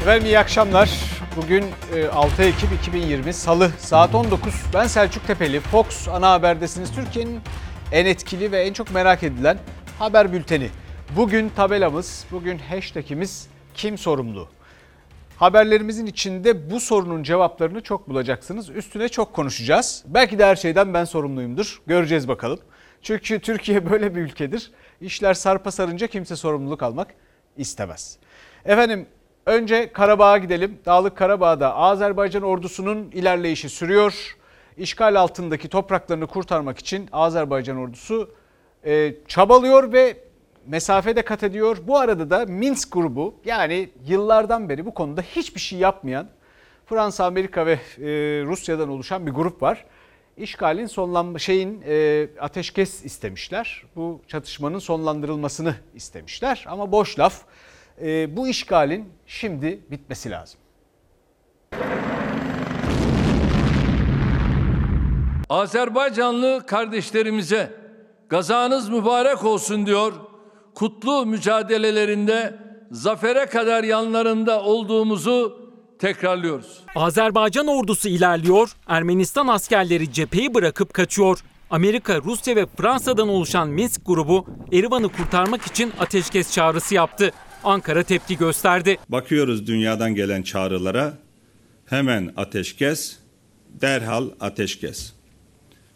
Efendim iyi akşamlar. Bugün 6 Ekim 2020 Salı saat 19. Ben Selçuk Tepeli. Fox ana haberdesiniz. Türkiye'nin en etkili ve en çok merak edilen haber bülteni. Bugün tabelamız, bugün hashtagimiz kim sorumlu? Haberlerimizin içinde bu sorunun cevaplarını çok bulacaksınız. Üstüne çok konuşacağız. Belki de her şeyden ben sorumluyumdur. Göreceğiz bakalım. Çünkü Türkiye böyle bir ülkedir. İşler sarpa sarınca kimse sorumluluk almak istemez. Efendim önce Karabağ'a gidelim. Dağlık Karabağ'da Azerbaycan ordusunun ilerleyişi sürüyor. İşgal altındaki topraklarını kurtarmak için Azerbaycan ordusu çabalıyor ve mesafede kat ediyor. Bu arada da Minsk grubu, yani yıllardan beri bu konuda hiçbir şey yapmayan Fransa, Amerika ve Rusya'dan oluşan bir grup var. İşgalin ateşkes istemişler. Bu çatışmanın sonlandırılmasını istemişler ama boş laf. Bu işgalin şimdi bitmesi lazım. Azerbaycanlı kardeşlerimize gazanız mübarek olsun diyor. Kutlu mücadelelerinde zafere kadar yanlarında olduğumuzu tekrarlıyoruz. Azerbaycan ordusu ilerliyor, Ermenistan askerleri cepheyi bırakıp kaçıyor. Amerika, Rusya ve Fransa'dan oluşan Minsk grubu Erivan'ı kurtarmak için ateşkes çağrısı yaptı. Ankara tepki gösterdi. Bakıyoruz dünyadan gelen çağrılara, hemen ateşkes, derhal ateşkes.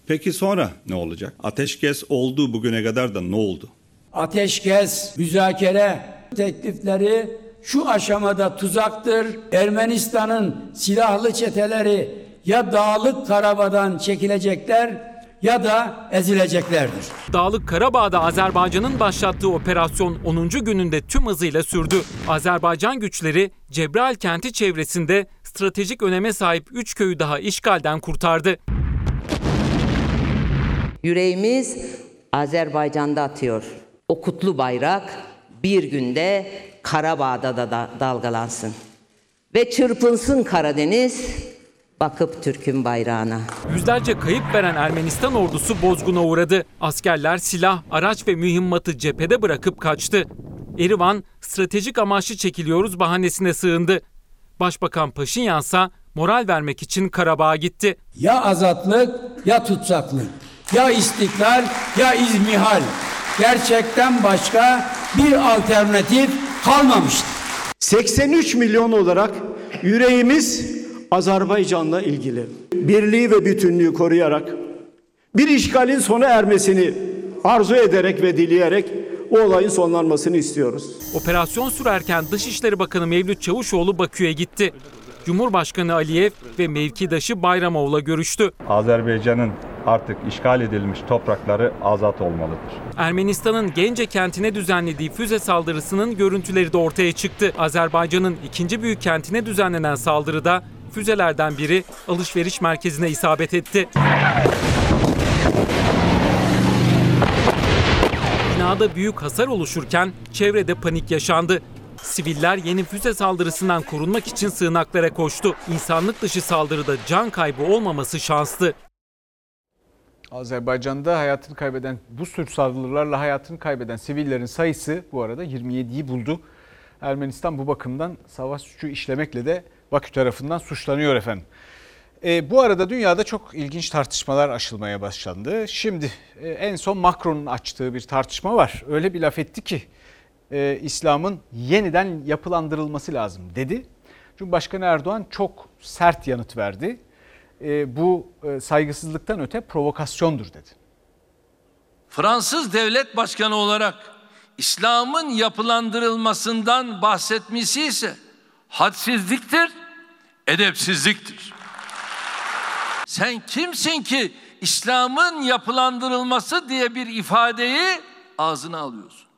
Peki sonra ne olacak? Ateşkes oldu, bugüne kadar da ne oldu? Ateşkes, müzakere teklifleri şu aşamada tuzaktır. Ermenistan'ın silahlı çeteleri ya Dağlık Karabağ'dan çekilecekler ya da ezileceklerdir. Dağlık Karabağ'da Azerbaycan'ın başlattığı operasyon 10. gününde tüm hızıyla sürdü. Azerbaycan güçleri Cebrail kenti çevresinde stratejik öneme sahip 3 köyü daha işgalden kurtardı. Yüreğimiz Azerbaycan'da atıyor. O kutlu bayrak bir günde Karabağ'da da dalgalansın ve çırpınsın Karadeniz bakıp Türk'ün bayrağına. Yüzlerce kayıp veren Ermenistan ordusu bozguna uğradı. Askerler silah, araç ve mühimmatı cephede bırakıp kaçtı. Erivan stratejik amaçlı çekiliyoruz bahanesine sığındı. Başbakan Paşinyan'sa moral vermek için Karabağ'a gitti. Ya azatlık ya tutsaklık, ya istiklal ya izmihal. Gerçekten başka bir alternatif kalmamıştı. 83 milyon olarak yüreğimiz Azerbaycan'la ilgili. Birliği ve bütünlüğü koruyarak, bir işgalin sona ermesini arzu ederek ve dileyerek o olayın sonlanmasını istiyoruz. Operasyon sürerken Dışişleri Bakanı Mevlüt Çavuşoğlu Bakü'ye gitti. Cumhurbaşkanı Aliyev ve mevkidaşı Bayramov'la görüştü. Azerbaycan'ın artık işgal edilmiş toprakları azat olmalıdır. Ermenistan'ın Gence kentine düzenlediği füze saldırısının görüntüleri de ortaya çıktı. Azerbaycan'ın ikinci büyük kentine düzenlenen saldırıda füzelerden biri alışveriş merkezine isabet etti. Binada büyük hasar oluşurken çevrede panik yaşandı. Siviller yeni füze saldırısından korunmak için sığınaklara koştu. İnsanlık dışı saldırıda can kaybı olmaması şanslı. Azerbaycan'da hayatını kaybeden, bu tür saldırılarla hayatını kaybeden sivillerin sayısı bu arada 27'yi buldu. Ermenistan bu bakımdan savaş suçu işlemekle de Bakü tarafından suçlanıyor efendim. Bu arada dünyada çok ilginç tartışmalar açılmaya başlandı. Şimdi en son Macron'un açtığı bir tartışma var. Öyle bir laf etti ki İslam'ın yeniden yapılandırılması lazım dedi. Cumhurbaşkanı Erdoğan çok sert yanıt verdi. Bu saygısızlıktan öte provokasyondur dedi. Fransız devlet başkanı olarak İslam'ın yapılandırılmasından bahsetmesi ise hadsizliktir, edepsizliktir. Sen kimsin ki İslam'ın yapılandırılması diye bir ifadeyi ağzına alıyorsun?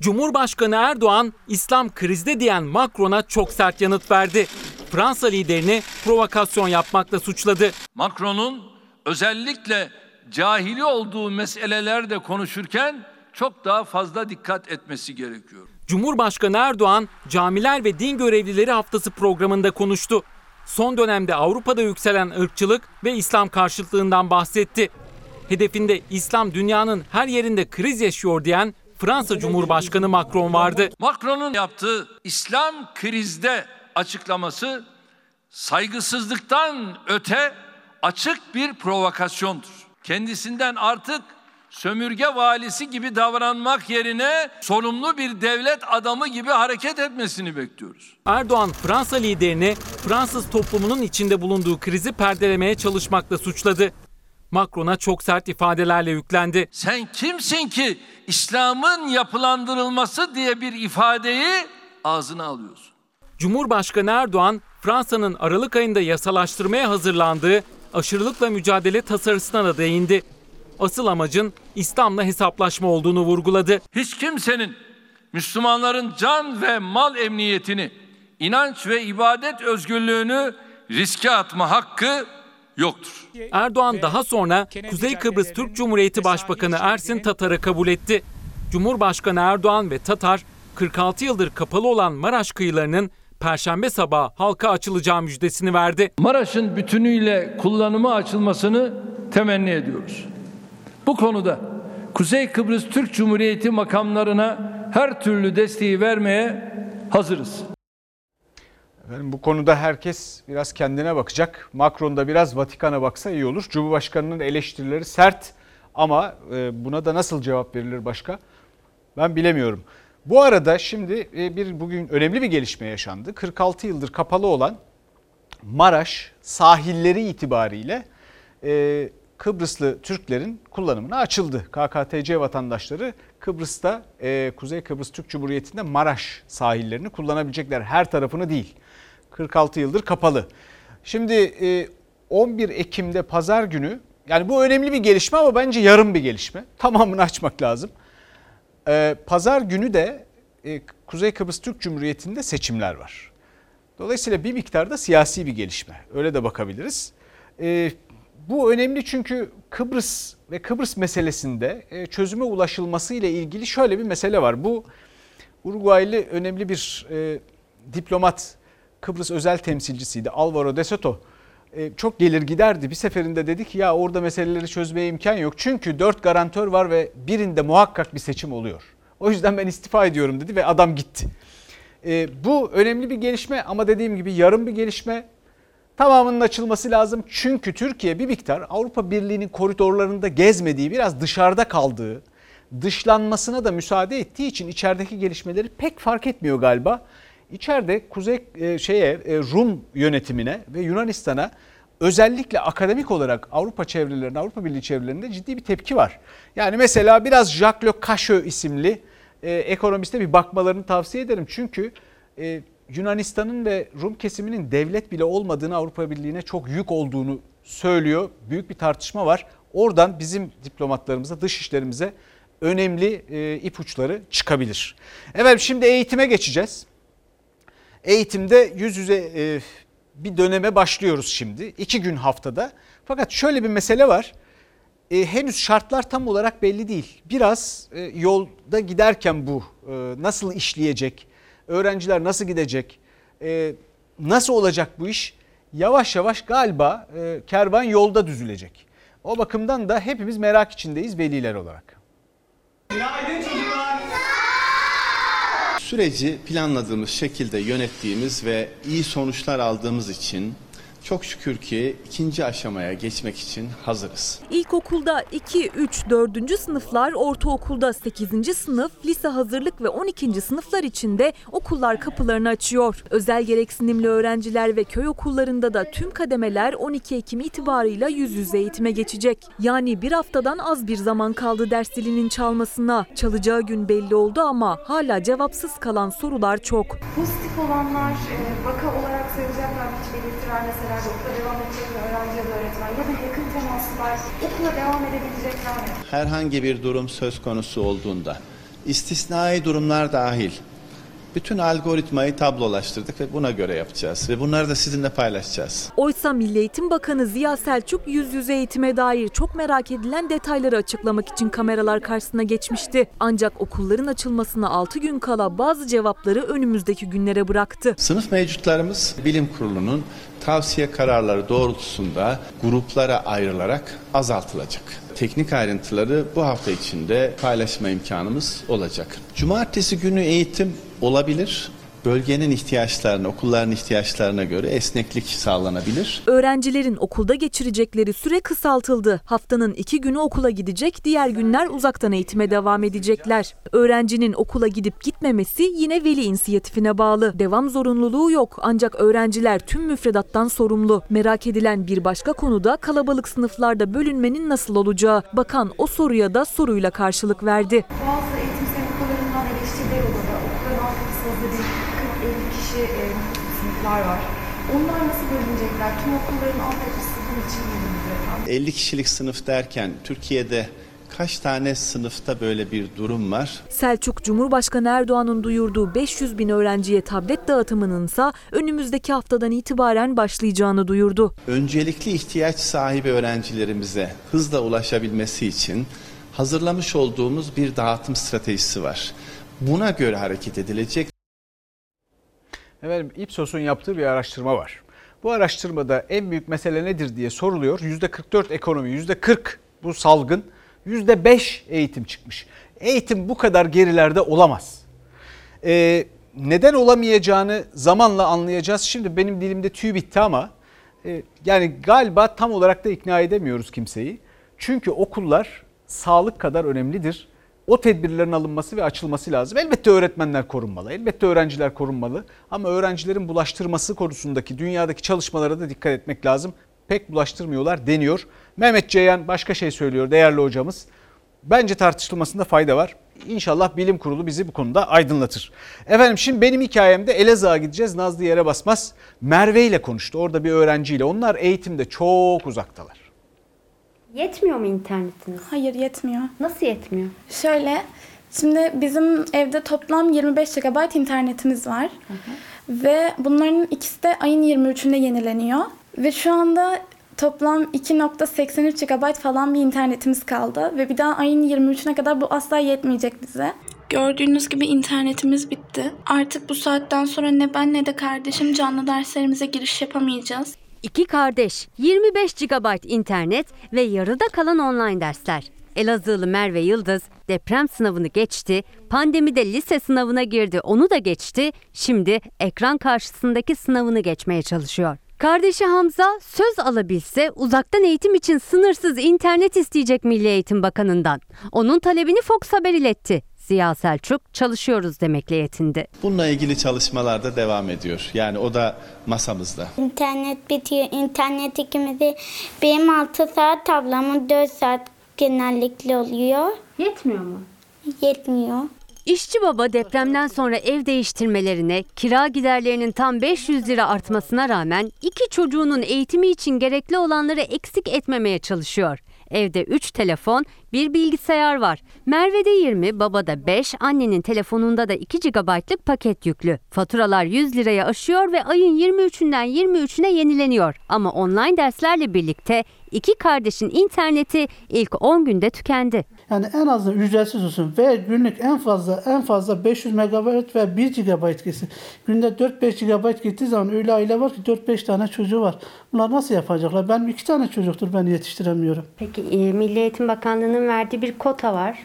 Cumhurbaşkanı Erdoğan, İslam krizde diyen Macron'a çok sert yanıt verdi. Fransa liderini provokasyon yapmakla suçladı. Macron'un özellikle cahili olduğu meselelerde konuşurken çok daha fazla dikkat etmesi gerekiyor. Cumhurbaşkanı Erdoğan, camiler ve din görevlileri haftası programında konuştu. Son dönemde Avrupa'da yükselen ırkçılık ve İslam karşıtlığından bahsetti. Hedefinde İslam dünyanın her yerinde kriz yaşıyor diyen Fransa Cumhurbaşkanı Macron vardı. Macron'un yaptığı İslam krizde açıklaması saygısızlıktan öte açık bir provokasyondur. Kendisinden artık sömürge valisi gibi davranmak yerine sorumlu bir devlet adamı gibi hareket etmesini bekliyoruz. Erdoğan, Fransa liderini Fransız toplumunun içinde bulunduğu krizi perdelemeye çalışmakla suçladı. Macron'a çok sert ifadelerle yüklendi. Sen kimsin ki İslam'ın yapılandırılması diye bir ifadeyi ağzına alıyorsun? Cumhurbaşkanı Erdoğan, Fransa'nın Aralık ayında yasalaştırmaya hazırlandığı aşırılıkla mücadele tasarısına da değindi. Asıl amacın İslam'la hesaplaşma olduğunu vurguladı. Hiç kimsenin Müslümanların can ve mal emniyetini, inanç ve ibadet özgürlüğünü riske atma hakkı yoktur. Erdoğan daha sonra Kuzey Kıbrıs Türk Cumhuriyeti Başbakanı Ersin Tatar'ı kabul etti. Cumhurbaşkanı Erdoğan ve Tatar, 46 yıldır kapalı olan Maraş kıyılarının Perşembe sabahı halka açılacağı müjdesini verdi. Maraş'ın bütünüyle kullanıma açılmasını temenni ediyoruz. Bu konuda Kuzey Kıbrıs Türk Cumhuriyeti makamlarına her türlü desteği vermeye hazırız. Efendim, bu konuda herkes biraz kendine bakacak. Macron da biraz Vatikan'a baksa iyi olur. Cumhurbaşkanının eleştirileri sert ama buna da nasıl cevap verilir başka? Ben bilemiyorum. Bu arada şimdi bugün önemli bir gelişme yaşandı. 46 yıldır kapalı olan Maraş sahilleri itibariyle Kıbrıslı Türklerin kullanımına açıldı. KKTC vatandaşları Kıbrıs'ta, Kuzey Kıbrıs Türk Cumhuriyeti'nde Maraş sahillerini kullanabilecekler. Her tarafını değil. 46 yıldır kapalı. Şimdi 11 Ekim'de pazar günü, yani bu önemli bir gelişme ama bence yarım bir gelişme. Tamamını açmak lazım. Pazar günü de Kuzey Kıbrıs Türk Cumhuriyeti'nde seçimler var. Dolayısıyla bir miktar da siyasi bir gelişme. Öyle de bakabiliriz. Bu önemli çünkü Kıbrıs ve Kıbrıs meselesinde çözüme ulaşılması ile ilgili şöyle bir mesele var. Bu Uruguaylı önemli bir diplomat, Kıbrıs özel temsilcisiydi Alvaro de Soto. Çok gelir giderdi. Bir seferinde dedi ki ya orada meseleleri çözmeye imkan yok. Çünkü 4 garantör var ve birinde muhakkak bir seçim oluyor. O yüzden ben istifa ediyorum dedi ve adam gitti. Bu önemli bir gelişme ama dediğim gibi yarım bir gelişme. Tamamının açılması lazım çünkü Türkiye bir miktar Avrupa Birliği'nin koridorlarında gezmediği, biraz dışarıda kaldığı, dışlanmasına da müsaade ettiği için içerideki gelişmeleri pek fark etmiyor galiba. İçeride Rum yönetimine ve Yunanistan'a özellikle akademik olarak Avrupa çevrelerinde, Avrupa Birliği çevrelerinde ciddi bir tepki var. Yani mesela biraz Jacques Le Cacheux isimli ekonomiste bir bakmalarını tavsiye ederim çünkü Yunanistan'ın ve Rum kesiminin devlet bile olmadığını, Avrupa Birliği'ne çok yük olduğunu söylüyor. Büyük bir tartışma var. Oradan bizim diplomatlarımıza, dış işlerimize önemli ipuçları çıkabilir. Efendim şimdi eğitime geçeceğiz. Eğitimde yüz yüze bir döneme başlıyoruz şimdi. 2 gün haftada. Fakat şöyle bir mesele var. Henüz şartlar tam olarak belli değil. Biraz yolda giderken bu nasıl işleyecek? Öğrenciler nasıl gidecek, nasıl olacak bu iş? Yavaş yavaş galiba kervan yolda düzülecek. O bakımdan da hepimiz merak içindeyiz veliler olarak. Günaydın çocuklar. Süreci planladığımız şekilde yönettiğimiz ve iyi sonuçlar aldığımız için çok şükür ki 2. aşamaya geçmek için hazırız. İlkokulda 2, 3, 4. sınıflar, ortaokulda 8. sınıf, lise hazırlık ve 12. sınıflar için de okullar kapılarını açıyor. Özel gereksinimli öğrenciler ve köy okullarında da tüm kademeler 12 Ekim itibarıyla yüz yüze eğitime geçecek. Yani bir haftadan az bir zaman kaldı ders dilinin çalmasına. Çalacağı gün belli oldu ama hala cevapsız kalan sorular çok. Pozitif olanlar vaka olarak sayılacaklar, hiç belirtiler mesela. Okula devam edecek mi öğrenci ya da öğretmen ya da yakın temaslar okula devam edebilecekler mi? Herhangi bir durum söz konusu olduğunda istisnai durumlar dahil bütün algoritmayı tablolaştırdık ve buna göre yapacağız ve bunları da sizinle paylaşacağız. Oysa Milli Eğitim Bakanı Ziya Selçuk yüz yüze eğitime dair çok merak edilen detayları açıklamak için kameralar karşısına geçmişti. Ancak okulların açılmasına 6 gün kala bazı cevapları önümüzdeki günlere bıraktı. Sınıf mevcutlarımız Bilim Kurulu'nun tavsiye kararları doğrultusunda gruplara ayrılarak azaltılacak. Teknik ayrıntıları bu hafta içinde paylaşma imkanımız olacak. Cumartesi günü eğitim olabilir. bölgenin ihtiyaçlarına, okulların ihtiyaçlarına göre esneklik sağlanabilir. Öğrencilerin okulda geçirecekleri süre kısaltıldı. Haftanın 2 günü okula gidecek, diğer günler uzaktan eğitime devam edecekler. Öğrencinin okula gidip gitmemesi yine veli inisiyatifine bağlı. Devam zorunluluğu yok, ancak öğrenciler tüm müfredattan sorumlu. Merak edilen bir başka konu da kalabalık sınıflarda bölünmenin nasıl olacağı. Bakan o soruya da soruyla karşılık verdi. Bazı eğitim sendikalarından eleştiriler olarak okulların arkasında bir 40-50 kişi sınıflar var. Onlar nasıl bölünecekler? Tüm okulların arkasında sınıfın için bölünecekler. 50 kişilik sınıf derken Türkiye'de kaç tane sınıfta böyle bir durum var? Selçuk, Cumhurbaşkanı Erdoğan'ın duyurduğu 500 bin öğrenciye tablet dağıtımınınsa önümüzdeki haftadan itibaren başlayacağını duyurdu. Öncelikli ihtiyaç sahibi öğrencilerimize hızla ulaşabilmesi için hazırlamış olduğumuz bir dağıtım stratejisi var. Buna göre hareket edilecek. Efendim, İpsos'un yaptığı bir araştırma var. Bu araştırmada en büyük mesele nedir diye soruluyor. %44 ekonomi, %40 bu salgın, %5 eğitim çıkmış. Eğitim bu kadar gerilerde olamaz. Neden olamayacağını zamanla anlayacağız. Şimdi benim dilimde tüy bitti ama yani galiba tam olarak da ikna edemiyoruz kimseyi. Çünkü okullar sağlık kadar önemlidir. O tedbirlerin alınması ve açılması lazım. Elbette öğretmenler korunmalı, elbette öğrenciler korunmalı. Ama öğrencilerin bulaştırması konusundaki dünyadaki çalışmalara da dikkat etmek lazım. Pek bulaştırmıyorlar deniyor. Mehmet Ceyhan başka şey söylüyor değerli hocamız. Bence tartışılmasında fayda var. İnşallah bilim kurulu bizi bu konuda aydınlatır. Efendim, şimdi benim hikayemde Elazığ'a gideceğiz. Nazlı yere basmaz. Merve ile konuştu, orada bir öğrenciyle. Onlar eğitimde çok uzaktalar. Yetmiyor mu internetiniz? Hayır, yetmiyor. Nasıl yetmiyor? Şöyle, şimdi bizim evde toplam 25 GB internetimiz var. Hı hı. Ve bunların ikisi de ayın 23'ünde yenileniyor. Ve şu anda toplam 2.83 GB falan bir internetimiz kaldı. Ve bir daha ayın 23'üne kadar bu asla yetmeyecek bize. Gördüğünüz gibi internetimiz bitti. Artık bu saatten sonra ne ben ne de kardeşim canlı derslerimize giriş yapamayacağız. İki kardeş, 25 GB internet ve yarıda kalan online dersler. Elazığlı Merve Yıldız deprem sınavını geçti, pandemide lise sınavına girdi, onu da geçti. Şimdi ekran karşısındaki sınavını geçmeye çalışıyor. Kardeşi Hamza söz alabilse uzaktan eğitim için sınırsız internet isteyecek Milli Eğitim Bakanı'ndan. Onun talebini Fox Haber iletti. Ziya Selçuk çalışıyoruz demekle yetindi. Bununla ilgili çalışmalar da devam ediyor. Yani o da masamızda. İnternet bitiyor. İnternet ikimizi benim 6 saat ablamın 4 saat genellikle oluyor. Yetmiyor mu? Yetmiyor. İşçi baba depremden sonra ev değiştirmelerine, kira giderlerinin tam 500 lira artmasına rağmen iki çocuğunun eğitimi için gerekli olanları eksik etmemeye çalışıyor. Evde 3 telefon, bir bilgisayar var. Merve'de 20, babada 5, annenin telefonunda da 2 GB'lık paket yüklü. Faturalar 100 liraya aşıyor ve ayın 23'ünden 23'üne yenileniyor. Ama online derslerle birlikte iki kardeşin interneti ilk 10 günde tükendi. Yani en azından ücretsiz olsun ve günlük en fazla 500 MB ve 1 GB gitsin. Günde 4-5 GB gittiği zaman öyle aile var ki 4-5 tane çocuğu var. Bunlar nasıl yapacaklar? Benim 2 tane çocuktur, ben yetiştiremiyorum. Peki Milli Eğitim Bakanlığı'nın verdiği bir kota var.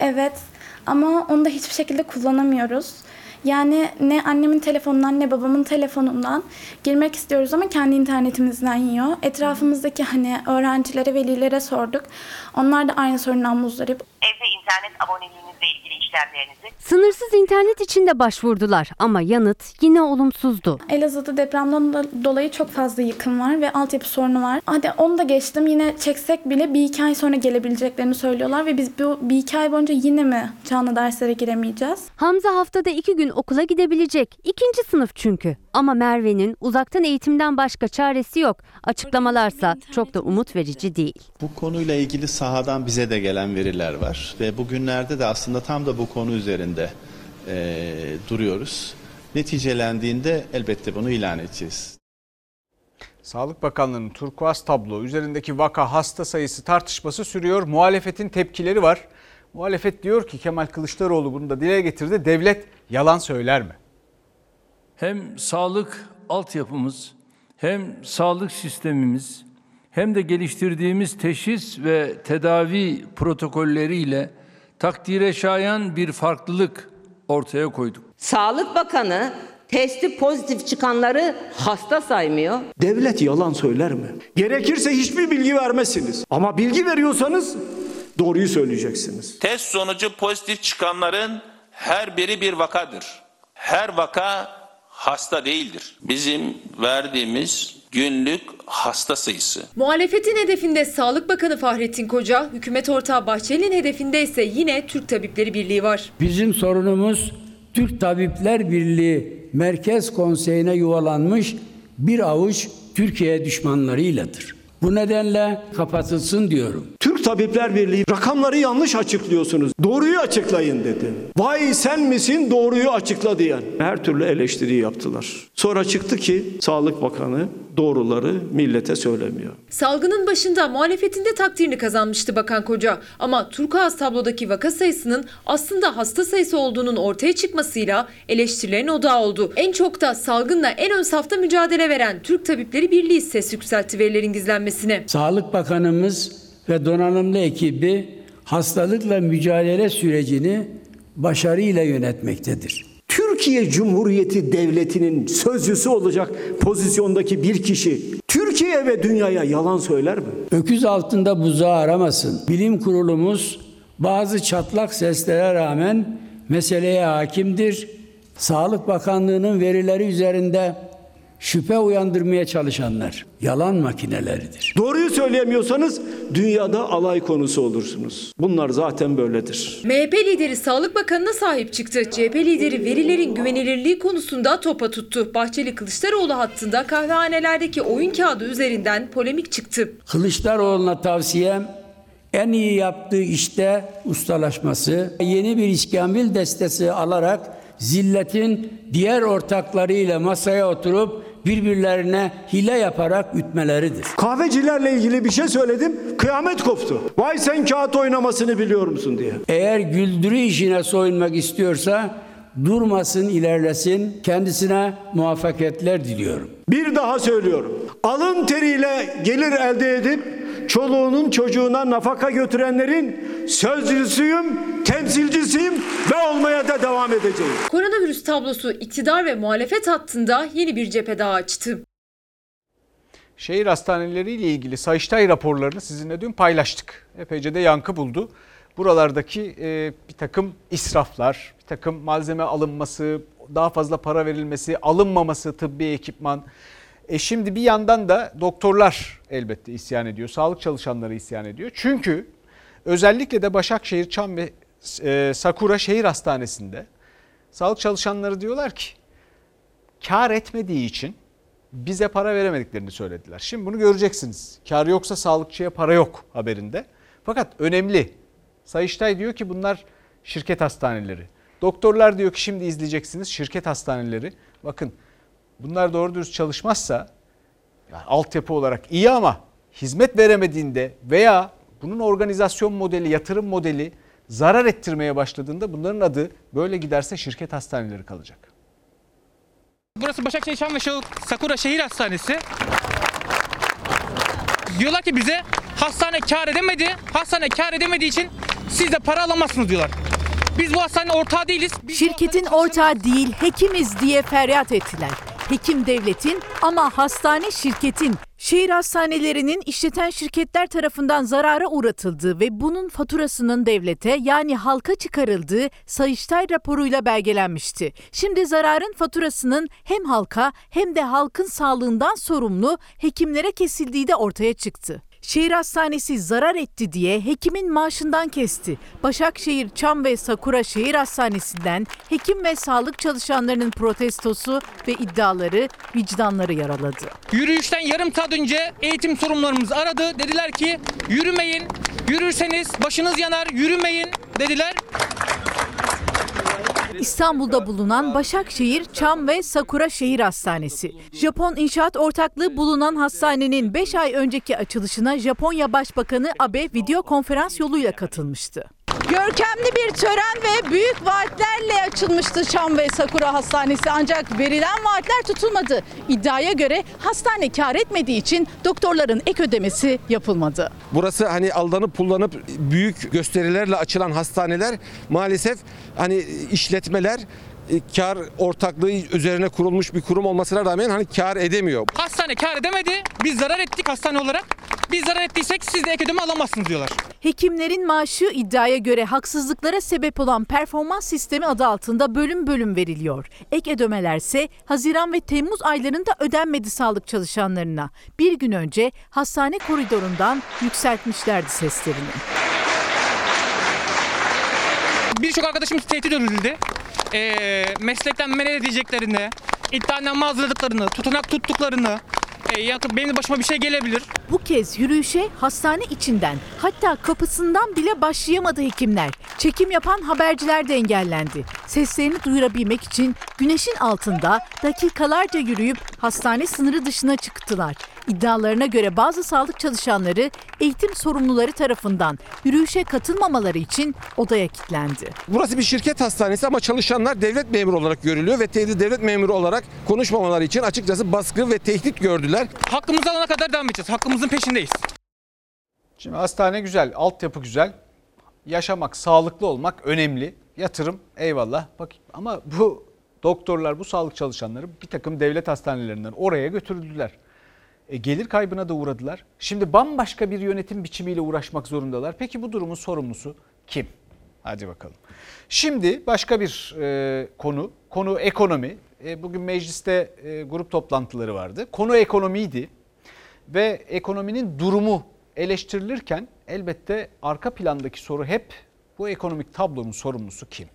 Evet, ama onu da hiçbir şekilde kullanamıyoruz. Yani ne annemin telefonundan ne babamın telefonundan girmek istiyoruz ama kendi internetimizden yiyor. Etrafımızdaki öğrencilere, velilere sorduk. Onlar da aynı sorundan muzdarip. Evde internet aboneliğinizle ilgili işlemlerinizi. Sınırsız internet için de başvurdular ama yanıt yine olumsuzdu. Elazığ'da depremden dolayı çok fazla yıkım var ve altyapı sorunu var. Hadi onu da geçtim, yine çeksek bile bir iki ay sonra gelebileceklerini söylüyorlar ve biz bu bir iki ay boyunca yine mi canlı derslere giremeyeceğiz? Hamza haftada 2 gün okula gidebilecek. 2. sınıf çünkü. Ama Merve'nin uzaktan eğitimden başka çaresi yok. Açıklamalarsa çok da umut verici değil. Bu konuyla ilgili sahadan bize de gelen veriler var. Ve bugünlerde de aslında tam da bu konu üzerinde duruyoruz. Neticelendiğinde elbette bunu ilan edeceğiz. Sağlık Bakanlığı'nın turkuaz tablo üzerindeki vaka hasta sayısı tartışması sürüyor. Muhalefetin tepkileri var. Muhalefet diyor ki Kemal Kılıçdaroğlu bunu da dile getirdi. Devlet yalan söyler mi? Hem sağlık altyapımız, hem sağlık sistemimiz, hem de geliştirdiğimiz teşhis ve tedavi protokolleriyle takdire şayan bir farklılık ortaya koyduk. Sağlık Bakanı Testi pozitif çıkanları hasta saymıyor. Devlet yalan söyler mi? Gerekirse hiçbir bilgi vermezsiniz. Ama bilgi veriyorsanız doğruyu söyleyeceksiniz. Test sonucu pozitif çıkanların her biri bir vakadır. Her vaka hasta değildir. Bizim verdiğimiz günlük hasta sayısı. Muhalefetin hedefinde Sağlık Bakanı Fahrettin Koca, hükümet ortağı Bahçeli'nin hedefinde ise yine Türk Tabipleri Birliği var. Bizim sorunumuz Türk Tabipler Birliği Merkez Konseyi'ne yuvalanmış bir avuç Türkiye düşmanlarıyladır. Bu nedenle kapatılsın diyorum. Türk Tabipler Birliği rakamları yanlış açıklıyorsunuz. Doğruyu açıklayın dedi. Vay sen misin doğruyu açıkla diyen. Her türlü eleştiri yaptılar. Sonra çıktı ki Sağlık Bakanı doğruları millete söylemiyor. Salgının başında muhalefetinde takdirini kazanmıştı Bakan Koca. Ama Turkuaz tablodaki vaka sayısının aslında hasta sayısı olduğunun ortaya çıkmasıyla eleştirilerin odağı oldu. En çok da salgınla en ön safta mücadele veren Türk Tabipleri Birliği ses yükseltti verilerin gizlenmesine. Sağlık Bakanımız ve donanımlı ekibi hastalıkla mücadele sürecini başarıyla yönetmektedir. Türkiye Cumhuriyeti Devleti'nin sözcüsü olacak pozisyondaki bir kişi Türkiye ve dünyaya yalan söyler mi? Öküz altında buzağı aramasın. Bilim kurulumuz bazı çatlak seslere rağmen meseleye hakimdir. Sağlık Bakanlığı'nın verileri üzerinde şüphe uyandırmaya çalışanlar yalan makineleridir. Doğruyu söyleyemiyorsanız dünyada alay konusu olursunuz. Bunlar zaten böyledir. MHP lideri Sağlık Bakanı'na sahip çıktı. CHP lideri verilerin güvenilirliği konusunda topa tuttu. Bahçeli Kılıçdaroğlu hattında kahvehanelerdeki oyun kağıdı üzerinden polemik çıktı. Kılıçdaroğlu'na tavsiyem en iyi yaptığı işte ustalaşması, yeni bir işkambil destesi alarak zilletin diğer ortaklarıyla masaya oturup birbirlerine hile yaparak ütmeleridir. Kahvecilerle ilgili bir şey söyledim, kıyamet koptu. Vay sen kağıt oynamasını biliyor musun diye. Eğer güldürü işine soyunmak istiyorsa durmasın, ilerlesin. Kendisine muvaffakiyetler diliyorum. Bir daha söylüyorum. Alın teriyle gelir elde edip çoluğunun çocuğuna nafaka götürenlerin sözcüsüyüm, temsilcisiyim ve olmaya da devam edeceğim. Koronavirüs tablosu iktidar ve muhalefet hattında yeni bir cephe daha açtı. Şehir hastaneleriyle ilgili Sayıştay raporlarını sizinle dün paylaştık. Epeyce de yankı buldu. Buralardaki bir takım israflar, bir takım malzeme alınması, daha fazla para verilmesi, alınmaması tıbbi ekipman. Şimdi bir yandan da doktorlar elbette isyan ediyor, sağlık çalışanları isyan ediyor. Çünkü özellikle de Başakşehir, Çam ve Sakura Şehir Hastanesi'nde sağlık çalışanları diyorlar ki kar etmediği için bize para veremediklerini söylediler. Şimdi bunu göreceksiniz. Kar yoksa sağlıkçıya para yok haberinde. Fakat önemli. Sayıştay diyor ki bunlar şirket hastaneleri. Doktorlar diyor ki şimdi izleyeceksiniz şirket hastaneleri. Bakın bunlar doğru dürüst çalışmazsa yani altyapı olarak iyi ama hizmet veremediğinde veya bunun organizasyon modeli, yatırım modeli zarar ettirmeye başladığında bunların adı böyle giderse şirket hastaneleri kalacak. Burası Başakşehir Çam ve Sakura Şehir Hastanesi. Diyorlar ki bize hastane kar edemedi, hastane kar edemediği için siz de para alamazsınız diyorlar. Biz bu hastanenin ortağı değiliz. Şirketin ortağı değil, hekimiz diye feryat ettiler. Hekim devletin ama hastane şirketin. Şehir hastanelerinin işleten şirketler tarafından zarara uğratıldığı ve bunun faturasının devlete yani halka çıkarıldığı Sayıştay raporuyla belgelenmişti. Şimdi zararın faturasının hem halka hem de halkın sağlığından sorumlu hekimlere kesildiği de ortaya çıktı. Şehir hastanesi zarar etti diye hekimin maaşından kesti. Başakşehir, Çam ve Sakura Şehir Hastanesi'nden hekim ve sağlık çalışanlarının protestosu ve iddiaları vicdanları yaraladı. Yürüyüşten yarım saat önce eğitim sorumlularımız aradı. Dediler ki yürümeyin, yürürseniz başınız yanar, yürümeyin dediler. İstanbul'da bulunan Başakşehir, Çam ve Sakura Şehir Hastanesi. Japon İnşaat Ortaklığı bulunan hastanenin 5 ay önceki açılışına Japonya Başbakanı Abe video konferans yoluyla katılmıştı. Görkemli bir tören ve büyük vaatlerle açılmıştı Çam ve Sakura Hastanesi ancak verilen vaatler tutulmadı. İddiaya göre hastane kar etmediği için doktorların ek ödemesi yapılmadı. Burası hani aldanıp pullanıp büyük gösterilerle açılan hastaneler maalesef hani işletmeler kar ortaklığı üzerine kurulmuş bir kurum olmasına rağmen hani kar edemiyor. Hastane kar edemedi, biz zarar ettik hastane olarak. Biz zarar ettiysek siz de ek ödeme alamazsınız diyorlar. Hekimlerin maaşı iddiaya göre haksızlıklara sebep olan performans sistemi adı altında bölüm bölüm veriliyor. Ek ödemelerse Haziran ve Temmuz aylarında ödenmedi sağlık çalışanlarına. Bir gün önce hastane koridorundan yükseltmişlerdi seslerini. Birçok arkadaşımız tehdit edildi. Meslekten men edeceklerini, iddianame hazırladıklarını, tutanak tuttuklarını, yakın benim başıma bir şey gelebilir. Bu kez yürüyüşe hastane içinden, hatta kapısından bile başlayamadı hekimler. Çekim yapan haberciler de engellendi. Seslerini duyurabilmek için güneşin altında dakikalarca yürüyüp hastane sınırı dışına çıktılar. İddialarına göre bazı sağlık çalışanları eğitim sorumluları tarafından yürüyüşe katılmamaları için odaya kilitlendi. Burası bir şirket hastanesi ama çalışanlar devlet memuru olarak görülüyor ve devlet memuru olarak konuşmamaları için açıkçası baskı ve tehdit gördüler. Hakkımızı alana kadar devam edeceğiz. Hakkımızın peşindeyiz. Şimdi hastane güzel, altyapı güzel. Yaşamak, sağlıklı olmak önemli. Yatırım eyvallah. Bak ama bu doktorlar, bu sağlık çalışanları bir takım devlet hastanelerinden oraya götürüldüler. Gelir kaybına da uğradılar. Şimdi bambaşka bir yönetim biçimiyle uğraşmak zorundalar. Peki bu durumun sorumlusu kim? Hadi bakalım. Şimdi başka bir konu. Konu ekonomi. Bugün mecliste grup toplantıları vardı. Konu ekonomiydi. Ve ekonominin durumu eleştirilirken elbette arka plandaki soru hep bu ekonomik tablonun sorumlusu kim?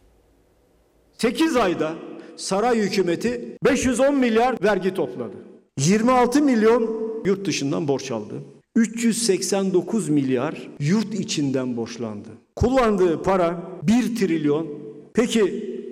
8 ayda saray hükümeti 510 milyar vergi topladı. 26 milyon yurt dışından borç aldı. 389 milyar yurt içinden borçlandı. Kullandığı para 1 trilyon. Peki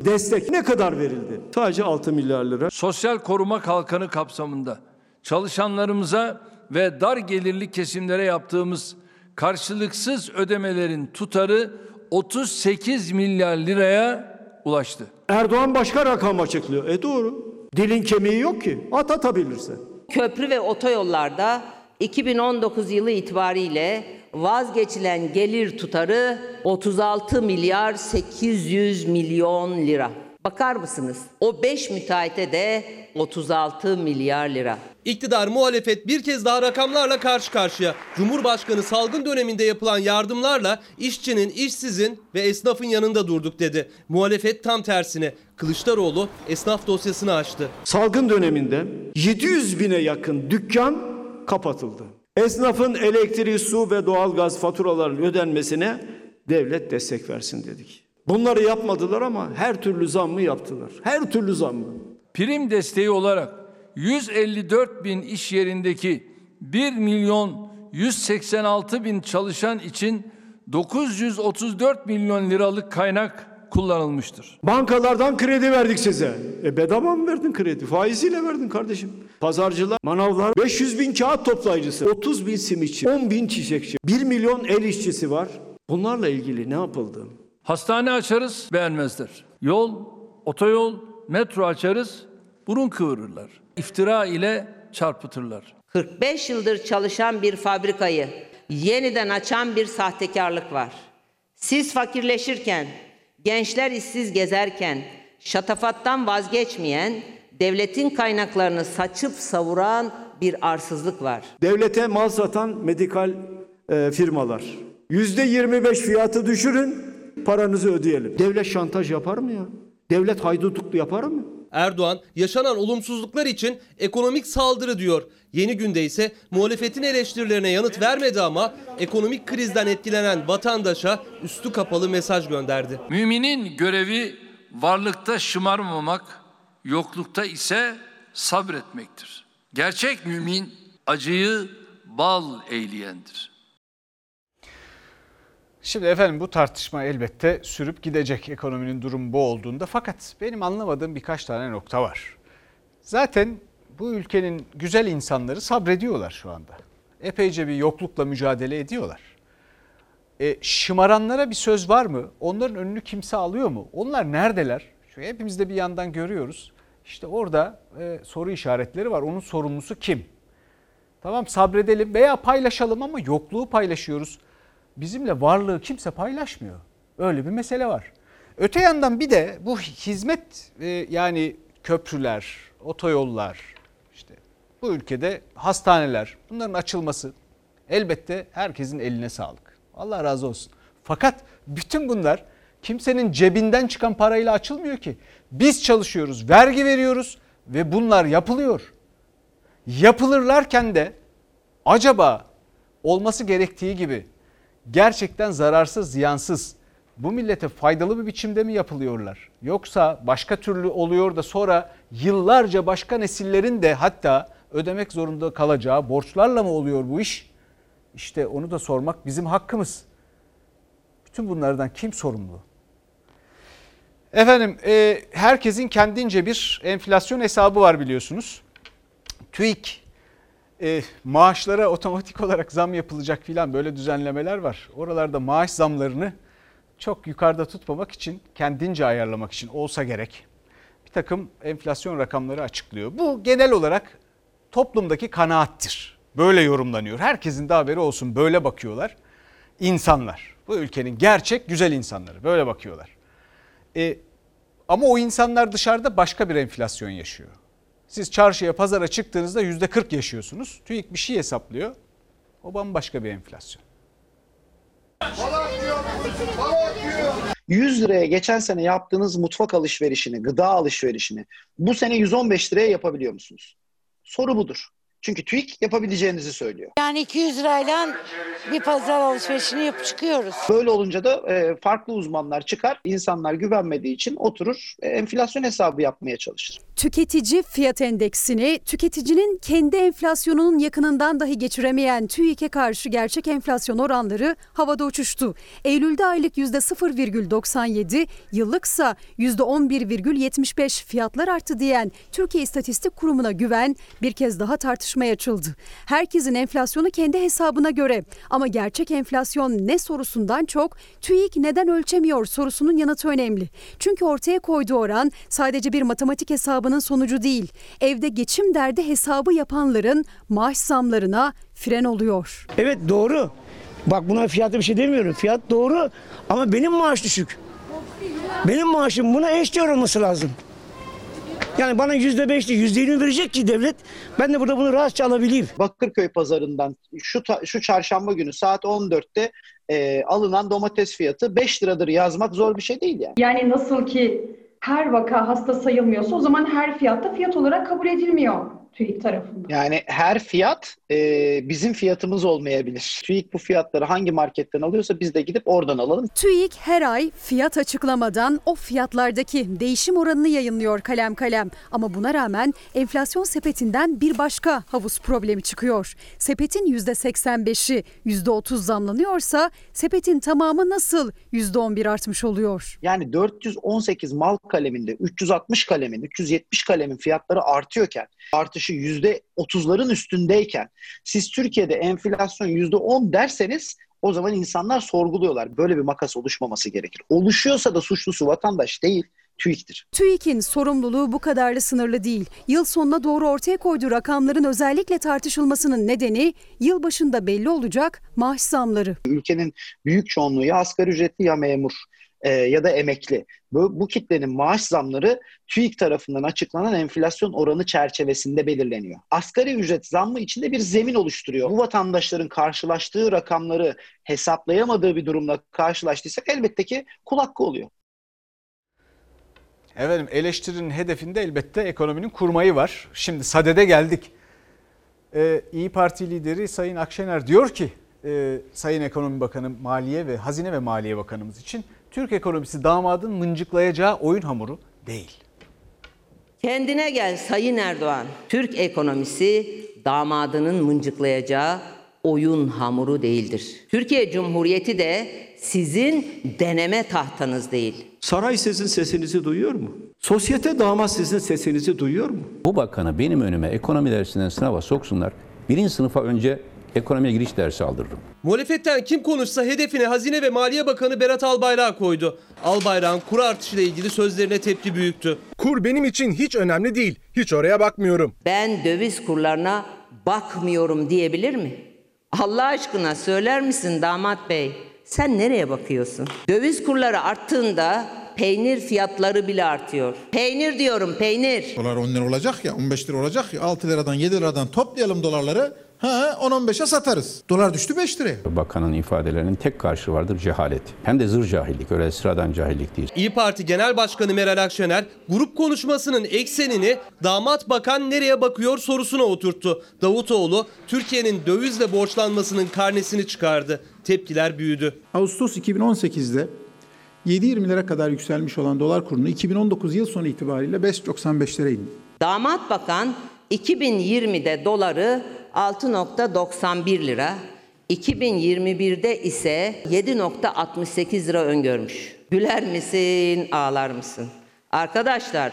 destek ne kadar verildi? Sadece 6 milyar lira. Sosyal koruma kalkanı kapsamında çalışanlarımıza ve dar gelirli kesimlere yaptığımız karşılıksız ödemelerin tutarı 38 milyar liraya ulaştı. Erdoğan başka rakam açıklıyor. Doğru. Dilin kemiği yok ki. At atabilirse. Köprü ve otoyollarda 2019 yılı itibariyle vazgeçilen gelir tutarı 36 milyar 800 milyon lira. Bakar mısınız? O 5 müteahhite de 36 milyar lira. İktidar muhalefet bir kez daha rakamlarla karşı karşıya. Cumhurbaşkanı salgın döneminde yapılan yardımlarla işçinin, işsizin ve esnafın yanında durduk dedi. Muhalefet tam tersine. Kılıçdaroğlu esnaf dosyasını açtı. Salgın döneminde 700 bine yakın dükkan kapatıldı. Esnafın elektriği, su ve doğalgaz faturalarının ödenmesine devlet destek versin dedik. Bunları yapmadılar ama her türlü zammı yaptılar. Her türlü zammı. Prim desteği olarak 154 bin iş yerindeki 1 milyon 186 bin çalışan için 934 milyon liralık kaynak kullanılmıştır. Bankalardan kredi verdik size. Bedava mı verdin kredi? Faiziyle verdin kardeşim. Pazarcılar, manavlar, 500 bin kağıt toplayıcısı, 30 bin simitçi, 10 bin çiçekçi, 1 milyon el işçisi var. Bunlarla ilgili ne yapıldı? Hastane açarız, beğenmezler. Yol, otoyol, metro açarız, burun kıvırırlar. İftira ile çarpıtırlar. 45 yıldır çalışan bir fabrikayı yeniden açan bir sahtekarlık var. Siz fakirleşirken, gençler işsiz gezerken, şatafattan vazgeçmeyen, devletin kaynaklarını saçıp savuran bir arsızlık var. Devlete mal satan medikal firmalar. %25 fiyatı düşürün, paranızı ödeyelim. Devlet şantaj yapar mı ya? Devlet haydutluk yapar mı? Erdoğan yaşanan olumsuzluklar için ekonomik saldırı diyor. Yeni günde ise muhalefetin eleştirilerine yanıt vermedi ama ekonomik krizden etkilenen vatandaşa üstü kapalı mesaj gönderdi. Müminin görevi varlıkta şımarmamak, yoklukta ise sabretmektir. Gerçek mümin acıyı bal eyleyendir. Şimdi efendim bu tartışma elbette sürüp gidecek ekonominin durumu bu olduğunda, fakat benim anlamadığım birkaç tane nokta var. Zaten bu ülkenin güzel insanları sabrediyorlar şu anda. Epeyce bir yoklukla mücadele ediyorlar. Şımaranlara bir söz var mı? Onların önünü kimse alıyor mu? Onlar neredeler? Çünkü hepimiz de bir yandan görüyoruz. İşte orada soru işaretleri var. Onun sorumlusu kim? Tamam sabredelim veya paylaşalım ama yokluğu paylaşıyoruz. Bizimle varlığı kimse paylaşmıyor. Öyle bir mesele var. Öte yandan bir de bu hizmet yani köprüler, otoyollar, işte bu ülkede hastaneler, bunların açılması elbette herkesin eline sağlık. Allah razı olsun. Fakat bütün bunlar kimsenin cebinden çıkan parayla açılmıyor ki. Biz çalışıyoruz, vergi veriyoruz ve bunlar yapılıyor. Yapılırlarken de acaba olması gerektiği gibi gerçekten zararsız, ziyansız, bu millete faydalı bir biçimde mi yapılıyorlar? Yoksa başka türlü oluyor da sonra yıllarca başka nesillerin de hatta ödemek zorunda kalacağı borçlarla mı oluyor bu iş? İşte onu da sormak bizim hakkımız. Bütün bunlardan kim sorumlu? Efendim, herkesin kendince bir enflasyon hesabı var biliyorsunuz. TÜİK maaşlara otomatik olarak zam yapılacak filan böyle düzenlemeler var. Oralarda maaş zamlarını çok yukarıda tutmamak için, kendince ayarlamak için olsa gerek bir takım enflasyon rakamları açıklıyor. Bu genel olarak toplumdaki kanaattir. Böyle yorumlanıyor. Herkesin de haberi olsun, böyle bakıyorlar insanlar. Bu ülkenin gerçek güzel insanları böyle bakıyorlar. Ama o insanlar dışarıda başka bir enflasyon yaşıyor. Siz çarşıya, pazara çıktığınızda %40 yaşıyorsunuz. TÜİK bir şey hesaplıyor. O bambaşka bir enflasyon. 100 liraya geçen sene yaptığınız mutfak alışverişini, gıda alışverişini bu sene 115 liraya yapabiliyor musunuz? Soru budur. Çünkü TÜİK yapabileceğinizi söylüyor. Yani 200 lirayla bir pazar alışverişini yapıp çıkıyoruz. Böyle olunca da farklı uzmanlar çıkar. İnsanlar güvenmediği için oturur enflasyon hesabı yapmaya çalışır. Tüketici fiyat endeksini tüketicinin kendi enflasyonunun yakınından dahi geçiremeyen TÜİK'e karşı gerçek enflasyon oranları havada uçuştu. Eylül'de aylık %0,97, yıllıksa %11,75 fiyatlar arttı diyen Türkiye İstatistik Kurumu'na güven bir kez daha tartışmaya açıldı. Herkesin enflasyonu kendi hesabına göre ama gerçek enflasyon ne sorusundan çok TÜİK neden ölçemiyor sorusunun yanıtı önemli. Çünkü ortaya koyduğu oran sadece bir matematik hesabının sonucu değil. Evde geçim derdi hesabı yapanların maaş zamlarına fren oluyor. Evet doğru. Bak buna fiyata bir şey demiyorum. Fiyat doğru ama benim maaş düşük. Benim maaşım buna eşdeğer olması lazım. Yani bana %5'li, %20 verecek ki devlet, ben de burada bunu rahatça alabileyim. Bakırköy pazarından şu çarşamba günü saat 14'te alınan domates fiyatı 5 liradır yazmak zor bir şey değil yani. Yani nasıl ki her vaka hasta sayılmıyorsa o zaman her fiyatta fiyat olarak kabul edilmiyor TÜİK tarafından. Yani her fiyat bizim fiyatımız olmayabilir. TÜİK bu fiyatları hangi marketten alıyorsa biz de gidip oradan alalım. TÜİK her ay fiyat açıklamadan o fiyatlardaki değişim oranını yayınlıyor kalem kalem. Ama buna rağmen enflasyon sepetinden bir başka havuz problemi çıkıyor. Sepetin %85'i %30 zamlanıyorsa sepetin tamamı nasıl %11 artmış oluyor? Yani 418 mal kaleminde 360 kalemin, 370 kalemin fiyatları artıyorken, artışı %30'ların üstündeyken siz Türkiye'de enflasyon %10 derseniz o zaman insanlar sorguluyorlar. Böyle bir makas oluşmaması gerekir. Oluşuyorsa da suçlusu vatandaş değil, TÜİK'tir. TÜİK'in sorumluluğu bu kadarla sınırlı değil. Yıl sonuna doğru ortaya koyduğu rakamların özellikle tartışılmasının nedeni yıl başında belli olacak maaş zamları. Ülkenin büyük çoğunluğu ya asgari ücretli ya memur ya da emekli. Bu kitlenin maaş zamları TÜİK tarafından açıklanan enflasyon oranı çerçevesinde belirleniyor. Asgari ücret zammı içinde bir zemin oluşturuyor. Bu vatandaşların karşılaştığı rakamları hesaplayamadığı bir durumla karşılaştıysak elbette ki kul hakkı oluyor. Efendim, eleştirinin hedefinde elbette ekonominin kurmayı var. Şimdi sadede geldik. İyi Parti lideri Sayın Akşener diyor ki Sayın Ekonomi Bakanı, Maliye ve Hazine ve Maliye Bakanımız için Türk ekonomisi damadın mıncıklayacağı oyun hamuru değil. Kendine gel Sayın Erdoğan. Türk ekonomisi damadının mıncıklayacağı oyun hamuru değildir. Türkiye Cumhuriyeti de sizin deneme tahtanız değil. Saray sizin sesinizi duyuyor mu? Sosyete damat sizin sesinizi duyuyor mu? Bu bakanı benim önüme ekonomi dersinden sınava soksunlar. Birinci sınıfa önce ekonomiye giriş dersi aldırdım. Muhalefetten kim konuşsa hedefine Hazine ve Maliye Bakanı Berat Albayrak koydu. Albayrak'ın kur artışıyla ilgili sözlerine tepki büyüktü. Kur benim için hiç önemli değil. Hiç oraya bakmıyorum. Ben döviz kurlarına bakmıyorum diyebilir mi? Allah aşkına söyler misin damat bey? Sen nereye bakıyorsun? Döviz kurları arttığında Peynir fiyatları bile artıyor. Peynir diyorum, peynir. Dolar 10 lira olacak ya, 15 lira olacak ya, 6 liradan 7 liradan toplayalım dolarları. 10-15'e satarız. Dolar düştü 5 liraya. Bakanın ifadelerinin tek karşılığı vardır: cehalet. Hem de zır cahillik, öyle sıradan cahillik değil. İyi Parti Genel Başkanı Meral Akşener grup konuşmasının eksenini damat bakan nereye bakıyor sorusuna oturttu. Davutoğlu Türkiye'nin dövizle borçlanmasının karnesini çıkardı. Tepkiler büyüdü. Ağustos 2018'de 7.20 lira kadar yükselmiş olan dolar kurunu 2019 yıl sonu itibariyle 5.95 lira indi. Damat bakan 2020'de doları 6.91 lira, 2021'de ise 7.68 lira öngörmüş. Güler misin, ağlar mısın? Arkadaşlar,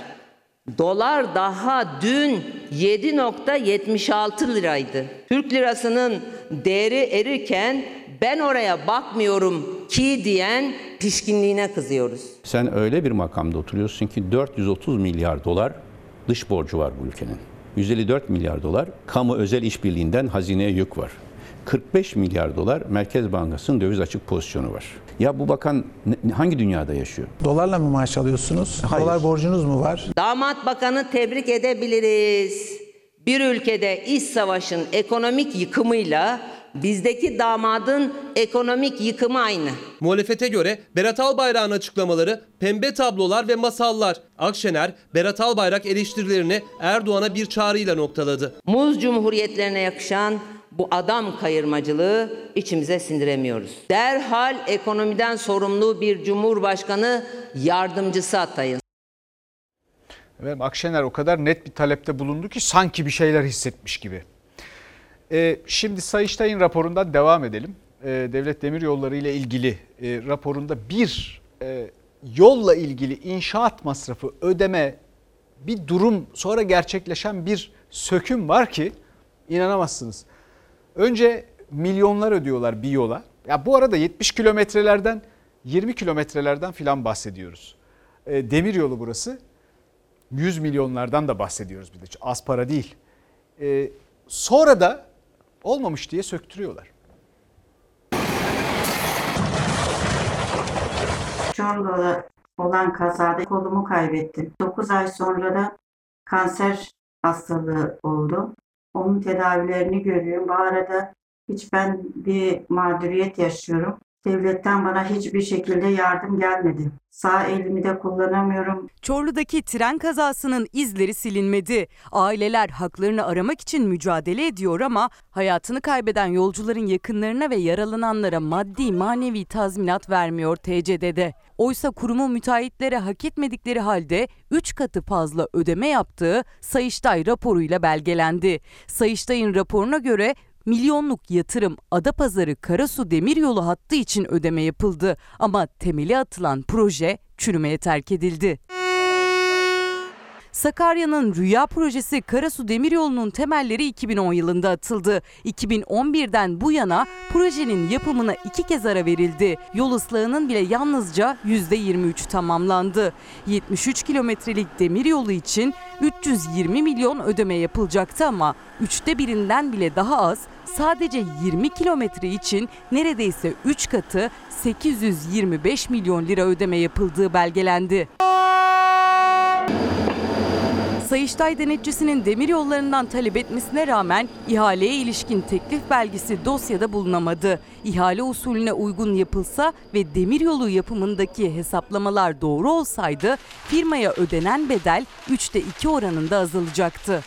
dolar daha dün 7.76 liraydı. Türk lirasının değeri erirken ben oraya bakmıyorum ki diyen pişkinliğine kızıyoruz. Sen öyle bir makamda oturuyorsun ki 430 milyar dolar dış borcu var bu ülkenin. 154 milyar dolar kamu özel işbirliğinden hazineye yük var. 45 milyar dolar Merkez Bankası'nın döviz açık pozisyonu var. Ya bu bakan hangi dünyada yaşıyor? Dolarla mı maaş alıyorsunuz? Hayır. Dolar borcunuz mu var? Damat bakanı tebrik edebiliriz. Bir ülkede iç savaşın ekonomik yıkımıyla bizdeki damadın ekonomik yıkımı aynı. Muhalefete göre Berat Albayrak'ın açıklamaları pembe tablolar ve masallar. Akşener, Berat Albayrak eleştirilerini Erdoğan'a bir çağrıyla noktaladı. Muz cumhuriyetlerine yakışan bu adam kayırmacılığı içimize sindiremiyoruz. Derhal ekonomiden sorumlu bir cumhurbaşkanı yardımcısı atayın. Efendim, Akşener o kadar net bir talepte bulundu ki sanki bir şeyler hissetmiş gibi. Şimdi Sayıştay'ın raporundan devam edelim. Devlet Demiryolları ile ilgili raporunda bir yolla ilgili inşaat masrafı ödeme bir durum, sonra gerçekleşen bir söküm var ki inanamazsınız. Önce milyonlar ödüyorlar bir yola. Ya bu arada 70 kilometrelerden 20 kilometrelerden filan bahsediyoruz. Demiryolu burası. 100 milyonlardan da bahsediyoruz bir de. Az para değil. Sonra da olmamış diye söktürüyorlar. Çorlu'da olan kazada kolumu kaybettim. 9 ay sonra da kanser hastalığı oldu. Onun tedavilerini görüyorum. Bu arada hiç ben bir mağduriyet yaşıyorum. Devletten bana hiçbir şekilde yardım gelmedi. Sağ elimi de kullanamıyorum. Çorlu'daki tren kazasının izleri silinmedi. Aileler haklarını aramak için mücadele ediyor ama hayatını kaybeden yolcuların yakınlarına ve yaralananlara maddi manevi tazminat vermiyor TCD'de. Oysa kurumu müteahhitlere hak etmedikleri halde 3 katı fazla ödeme yaptığı Sayıştay raporuyla belgelendi. Sayıştay'ın raporuna göre milyonluk yatırım Adapazarı Karasu demiryolu hattı için ödeme yapıldı ama temeli atılan proje çürümeye terk edildi. Sakarya'nın Rüya projesi Karasu Demiryolu'nun temelleri 2010 yılında atıldı. 2011'den bu yana projenin yapımına 2 kez ara verildi. Yol ıslahının bile yalnızca %23 tamamlandı. 73 kilometrelik demiryolu için 320 milyon ödeme yapılacaktı ama 3'te birinden bile daha az, sadece 20 kilometre için neredeyse 3 katı 825 milyon lira ödeme yapıldığı belgelendi. Sayıştay denetçisinin demiryollarından talep etmesine rağmen ihaleye ilişkin teklif belgesi dosyada bulunamadı. İhale usulüne uygun yapılsa ve demiryolu yapımındaki hesaplamalar doğru olsaydı firmaya ödenen bedel 3'te 2 oranında azalacaktı.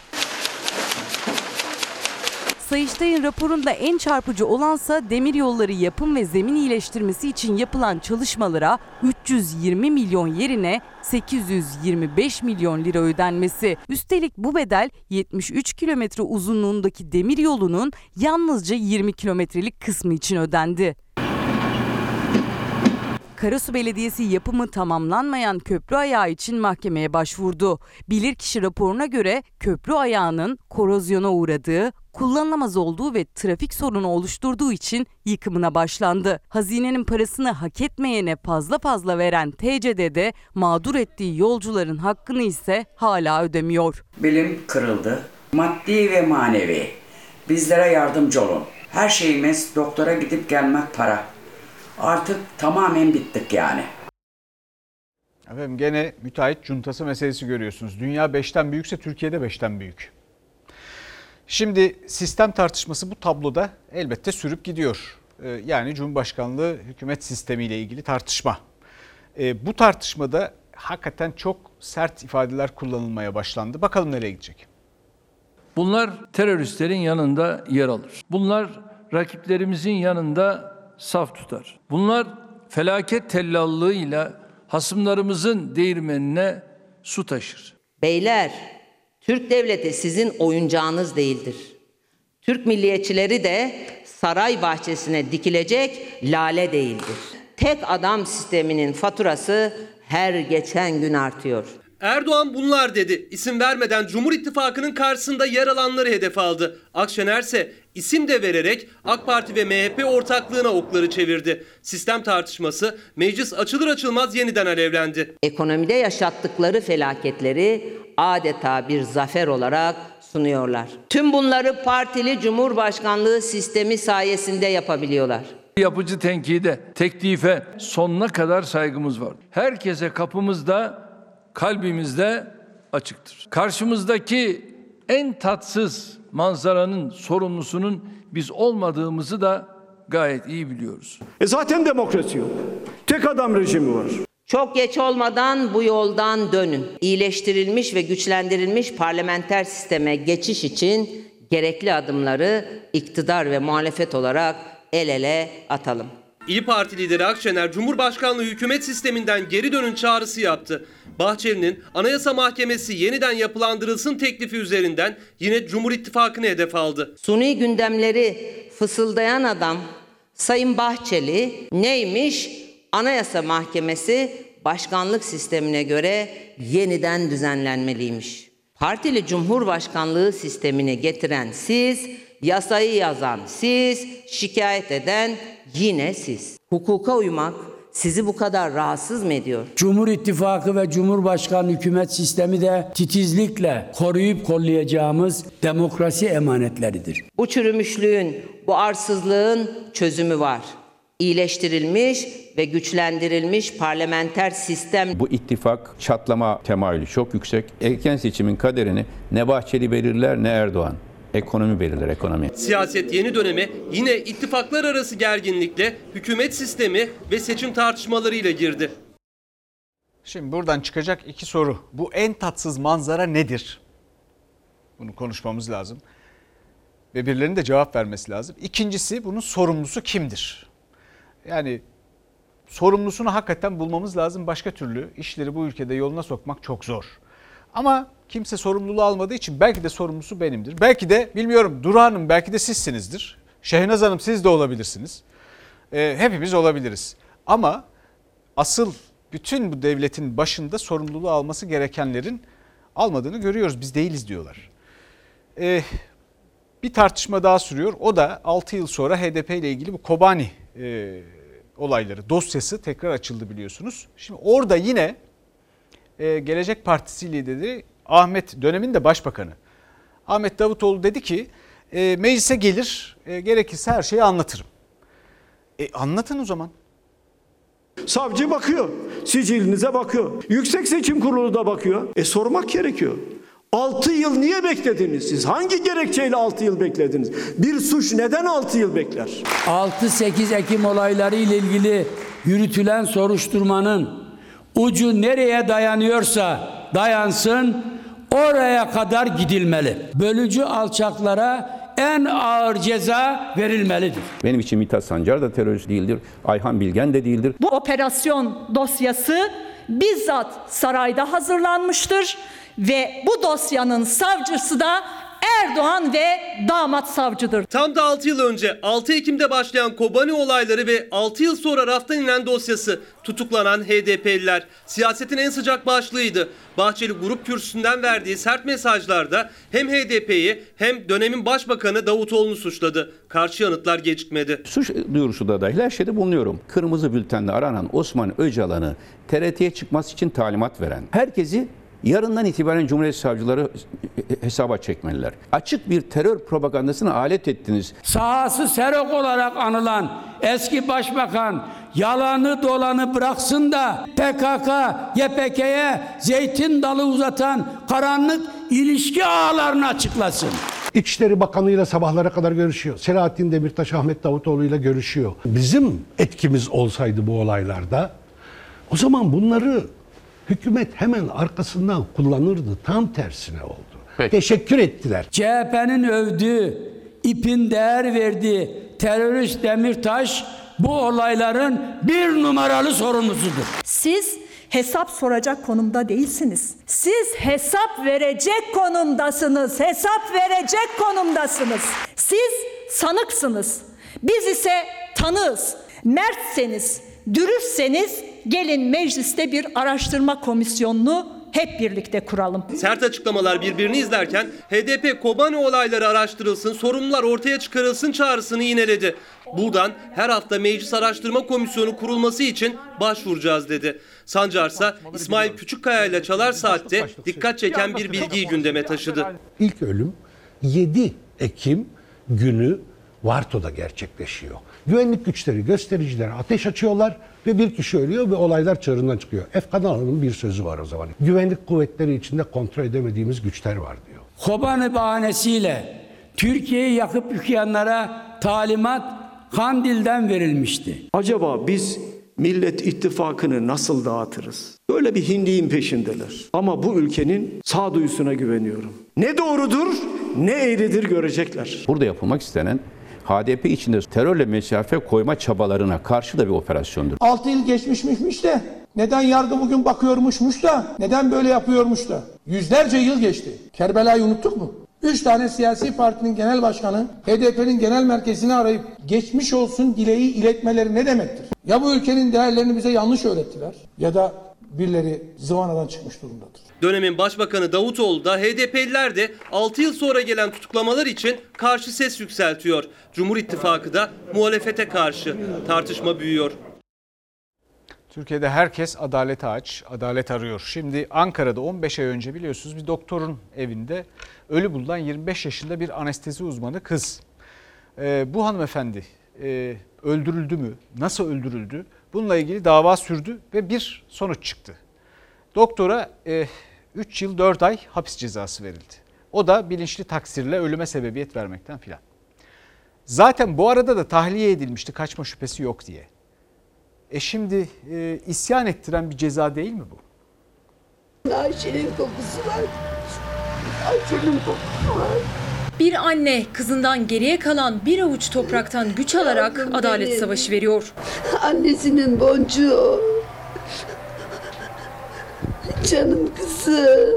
Sayıştay'ın raporunda en çarpıcı olansa demiryolları yapım ve zemin iyileştirmesi için yapılan çalışmalara 320 milyon yerine 825 milyon lira ödenmesi. Üstelik bu bedel 73 kilometre uzunluğundaki demiryolunun yalnızca 20 kilometrelik kısmı için ödendi. Karasu Belediyesi yapımı tamamlanmayan köprü ayağı için mahkemeye başvurdu. Bilirkişi raporuna göre köprü ayağının korozyona uğradığı, kullanılamaz olduğu ve trafik sorunu oluşturduğu için yıkımına başlandı. Hazinenin parasını hak etmeyene fazla veren TCD'de mağdur ettiği yolcuların hakkını ise hala ödemiyor. Bilim kırıldı. Maddi ve manevi. Bizlere yardımcı olun. Her şeyimiz doktora gidip gelmek para. Artık tamamen bittik yani. Efendim gene müteahhit cuntası meselesi görüyorsunuz. Dünya 5'ten büyükse Türkiye'de 5'ten büyük. Şimdi sistem tartışması bu tabloda elbette sürüp gidiyor. Yani Cumhurbaşkanlığı hükümet sistemiyle ilgili tartışma. Bu tartışmada hakikaten çok sert ifadeler kullanılmaya başlandı. Bakalım nereye gidecek? Bunlar teröristlerin yanında yer alır. Bunlar rakiplerimizin yanında saf tutar. Bunlar felaket tellallığıyla hasımlarımızın değirmenine su taşır. Beyler, Türk devleti sizin oyuncağınız değildir. Türk milliyetçileri de saray bahçesine dikilecek lale değildir. Tek adam sisteminin faturası her geçen gün artıyor. Erdoğan bunlar dedi. İsim vermeden Cumhur İttifakı'nın karşısında yer alanları hedef aldı. Akşener ise isim de vererek AK Parti ve MHP ortaklığına okları çevirdi. Sistem tartışması meclis açılır açılmaz yeniden alevlendi. Ekonomide yaşattıkları felaketleri adeta bir zafer olarak sunuyorlar. Tüm bunları partili Cumhurbaşkanlığı sistemi sayesinde yapabiliyorlar. Yapıcı tenkide, teklife sonuna kadar saygımız var. Herkese kapımızda, kalbimizde açıktır. Karşımızdaki en tatsız manzaranın sorumlusunun biz olmadığımızı da gayet iyi biliyoruz. Zaten demokrasi yok. Tek adam rejimi var. Çok geç olmadan bu yoldan dönün. İyileştirilmiş ve güçlendirilmiş parlamenter sisteme geçiş için gerekli adımları iktidar ve muhalefet olarak el ele atalım. İyi Parti lideri Akşener, Cumhurbaşkanlığı hükümet sisteminden geri dönün çağrısı yaptı. Bahçeli'nin Anayasa Mahkemesi yeniden yapılandırılsın teklifi üzerinden yine Cumhur İttifakı'nı hedef aldı. Suni gündemleri fısıldayan adam Sayın Bahçeli neymiş? Anayasa Mahkemesi başkanlık sistemine göre yeniden düzenlenmeliymiş. Partili Cumhurbaşkanlığı sistemini getiren siz, yasayı yazan siz, şikayet eden yine siz. Hukuka uymak sizi bu kadar rahatsız mı ediyor? Cumhur İttifakı ve Cumhurbaşkanlığı hükümet sistemi de titizlikle koruyup kollayacağımız demokrasi emanetleridir. Bu çürümüşlüğün, bu arsızlığın çözümü var. İyileştirilmiş ve güçlendirilmiş parlamenter sistem. Bu ittifak çatlama temayülü çok yüksek. Erken seçimin kaderini ne Bahçeli belirler ne Erdoğan. Ekonomi belirler, ekonomi. Siyaset yeni dönemi yine ittifaklar arası gerginlikle, hükümet sistemi ve seçim tartışmalarıyla girdi. Şimdi buradan çıkacak iki soru. Bu en tatsız manzara nedir? Bunu konuşmamız lazım. Ve birilerinin de cevap vermesi lazım. İkincisi, bunun sorumlusu kimdir? Yani sorumlusunu hakikaten bulmamız lazım. Başka türlü işleri bu ülkede yoluna sokmak çok zor. Ama kimse sorumluluğu almadığı için belki de sorumlusu benimdir. Belki de bilmiyorum Duru Hanım, belki de sizsinizdir. Şehnaz Hanım, siz de olabilirsiniz. Hepimiz olabiliriz. Ama asıl bütün bu devletin başında sorumluluğu alması gerekenlerin almadığını görüyoruz. Biz değiliz diyorlar. Bir tartışma daha sürüyor. O da 6 yıl sonra HDP ile ilgili bu Kobani olayları dosyası tekrar açıldı biliyorsunuz. Şimdi orada yine Gelecek Partisi lideri Ahmet, dönemin de başbakanı Ahmet Davutoğlu dedi ki meclise gelir, gerekirse her şeyi anlatırım. Anlatın o zaman. Savcı bakıyor, sicilinize bakıyor, Yüksek Seçim Kurulu da bakıyor. Sormak gerekiyor. 6 yıl niye beklediniz siz? Hangi gerekçeyle 6 yıl beklediniz? Bir suç neden 6 yıl bekler? 6-8 Ekim olayları ile ilgili yürütülen soruşturmanın ucu nereye dayanıyorsa dayansın, oraya kadar gidilmeli. Bölücü alçaklara en ağır ceza verilmelidir. Benim için Mithat Sancar da terörist değildir, Ayhan Bilgen de değildir. Bu operasyon dosyası bizzat sarayda hazırlanmıştır ve bu dosyanın savcısı da Erdoğan ve damat savcıdır. Tam da 6 yıl önce 6 Ekim'de başlayan Kobani olayları ve 6 yıl sonra raftan inen dosyası, tutuklanan HDP'liler siyasetin en sıcak başlığıydı. Bahçeli grup kürsüsünden verdiği sert mesajlarda hem HDP'yi hem dönemin başbakanı Davutoğlu'nu suçladı. Karşı yanıtlar gecikmedi. Suç duyurusu da dahil her şeyde bulunuyorum. Kırmızı bültenle aranan Osman Öcalan'ı TRT'ye çıkması için talimat veren, herkesi Yarından itibaren Cumhuriyet savcıları hesaba çekmeliler. Açık bir terör propagandasını alet ettiniz. Sahası serok olarak anılan eski başbakan yalanı dolanı bıraksın da PKK, YPK'ye zeytin dalı uzatan karanlık ilişki ağlarını açıklasın. İçişleri Bakanı'yla sabahlara kadar görüşüyor. Selahattin Demirtaş, Ahmet Davutoğlu'yla görüşüyor. Bizim etkimiz olsaydı bu olaylarda, o zaman bunları hükümet hemen arkasından kullanırdı. Tam tersine oldu. Peki. Teşekkür ettiler. CHP'nin övdüğü, ipin değer verdiği terörist Demirtaş bu olayların bir numaralı sorumlusudur. Siz hesap soracak konumda değilsiniz. Siz hesap verecek konumdasınız. Hesap verecek konumdasınız. Siz sanıksınız. Biz ise tanığız. Mertseniz, dürüstseniz gelin mecliste bir araştırma komisyonunu hep birlikte kuralım. Sert açıklamalar birbirini izlerken HDP Kobani olayları araştırılsın, sorumlular ortaya çıkarılsın çağrısını yineledi. Buradan her hafta meclis araştırma komisyonu kurulması için başvuracağız dedi. Sancarsa İsmail Küçükkaya ile Çalar Saat'te dikkat çeken bir bilgiyi gündeme taşıdı. İlk ölüm 7 Ekim günü Varto'da gerçekleşiyor. Güvenlik güçleri göstericilere ateş açıyorlar ve bir kişi ölüyor ve olaylar çığırından çıkıyor. Efkan Hanım'ın bir sözü var o zaman. Güvenlik kuvvetleri içinde kontrol edemediğimiz güçler var diyor. Kobani bahanesiyle Türkiye'yi yakıp yıkayanlara talimat Kandil'den verilmişti. Acaba biz Millet İttifakı'nı nasıl dağıtırız? Böyle bir hindiğin peşindeler. Ama bu ülkenin sağduyusuna güveniyorum. Ne doğrudur ne eğridir görecekler. Burada yapılmak istenen HDP içinde terörle mesafe koyma çabalarına karşı da bir operasyondur. 6 yıl geçmişmiş de neden yargı bugün bakıyormuşmuş da neden böyle yapıyormuş da. Yüzlerce yıl geçti. Kerbela'yı unuttuk mu? 3 tane siyasi partinin genel başkanı HDP'nin genel merkezini arayıp geçmiş olsun dileği iletmeleri ne demektir? Ya bu ülkenin değerlerini bize yanlış öğrettiler ya da birileri zıvanadan çıkmış durumdadır. Dönemin Başbakanı Davutoğlu da HDP'liler de 6 yıl sonra gelen tutuklamalar için karşı ses yükseltiyor. Cumhur İttifakı da muhalefete karşı. Tartışma büyüyor. Türkiye'de herkes adalete aç, adalet arıyor. Şimdi Ankara'da 15 ay önce biliyorsunuz bir doktorun evinde ölü bulunan 25 yaşında bir anestezi uzmanı kız. Bu hanımefendi öldürüldü mü? Nasıl öldürüldü? Bununla ilgili dava sürdü ve bir sonuç çıktı. Doktora 3 yıl 4 ay hapis cezası verildi. O da bilinçli taksirle ölüme sebebiyet vermekten filan. Zaten bu arada da tahliye edilmişti kaçma şüphesi yok diye. Şimdi isyan ettiren bir ceza değil mi bu? Ayşe'nin kokusu var. Ayşe'nin kokusu var. Bir anne kızından geriye kalan bir avuç topraktan güç alarak yardım adalet benim. Savaşı veriyor. Annesinin boncuğu. Canım kızı.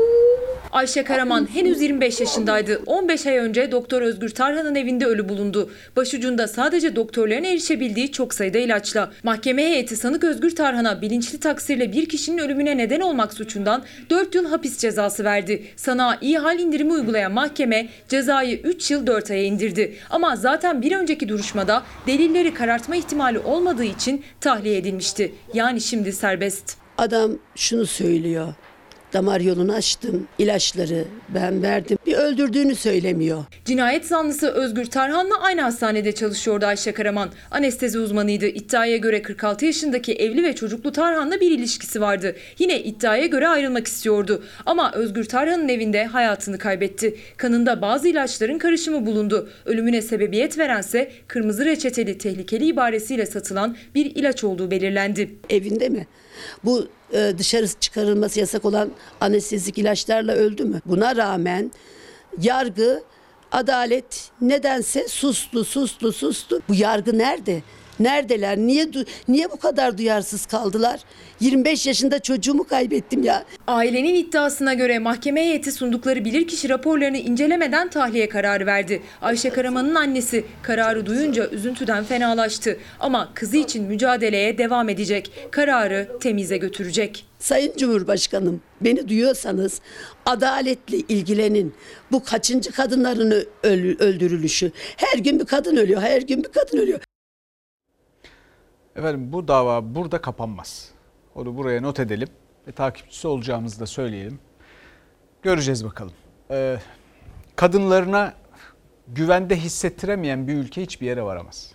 Ayşe Karaman henüz 25 yaşındaydı. 15 ay önce Doktor Özgür Tarhan'ın evinde ölü bulundu. Başucunda sadece doktorların erişebildiği çok sayıda ilaçla. Mahkeme heyeti sanık Özgür Tarhan'a bilinçli taksirle bir kişinin ölümüne neden olmak suçundan 4 yıl hapis cezası verdi. Sanığa iyi hal indirimi uygulayan mahkeme cezayı 3 yıl 4 aya indirdi. Ama zaten bir önceki duruşmada delilleri karartma ihtimali olmadığı için tahliye edilmişti. Yani şimdi serbest. Adam şunu söylüyor. Damar yolunu açtım, ilaçları ben verdim. Bir öldürdüğünü söylemiyor. Cinayet zanlısı Özgür Tarhan'la aynı hastanede çalışıyordu Ayşe Karaman. Anestezi uzmanıydı. İddiaya göre 46 yaşındaki evli ve çocuklu Tarhan'la bir ilişkisi vardı. Yine iddiaya göre ayrılmak istiyordu. Ama Özgür Tarhan'ın evinde hayatını kaybetti. Kanında bazı ilaçların karışımı bulundu. Ölümüne sebebiyet verense kırmızı reçeteli tehlikeli ibaresiyle satılan bir ilaç olduğu belirlendi. Evinde mi? Bu dışarı çıkarılması yasak olan anestezik ilaçlarla öldü mü? Buna rağmen yargı, adalet nedense sustu. Bu yargı nerede? Neredeler? Niye bu kadar duyarsız kaldılar? 25 yaşında çocuğumu kaybettim ya. Ailenin iddiasına göre mahkeme heyeti sundukları bilirkişi raporlarını incelemeden tahliye kararı verdi. Ayşe Karaman'ın annesi kararı duyunca üzüntüden fenalaştı. Ama kızı için mücadeleye devam edecek. Kararı temize götürecek. Sayın Cumhurbaşkanım, beni duyuyorsanız adaletle ilgilenin. Bu kaçıncı kadınların öldürülüşü? Her gün bir kadın ölüyor, Efendim bu dava burada kapanmaz. Onu buraya not edelim ve takipçisi olacağımızı da söyleyelim. Göreceğiz bakalım. Kadınlarına güvende hissettiremeyen bir ülke hiçbir yere varamaz.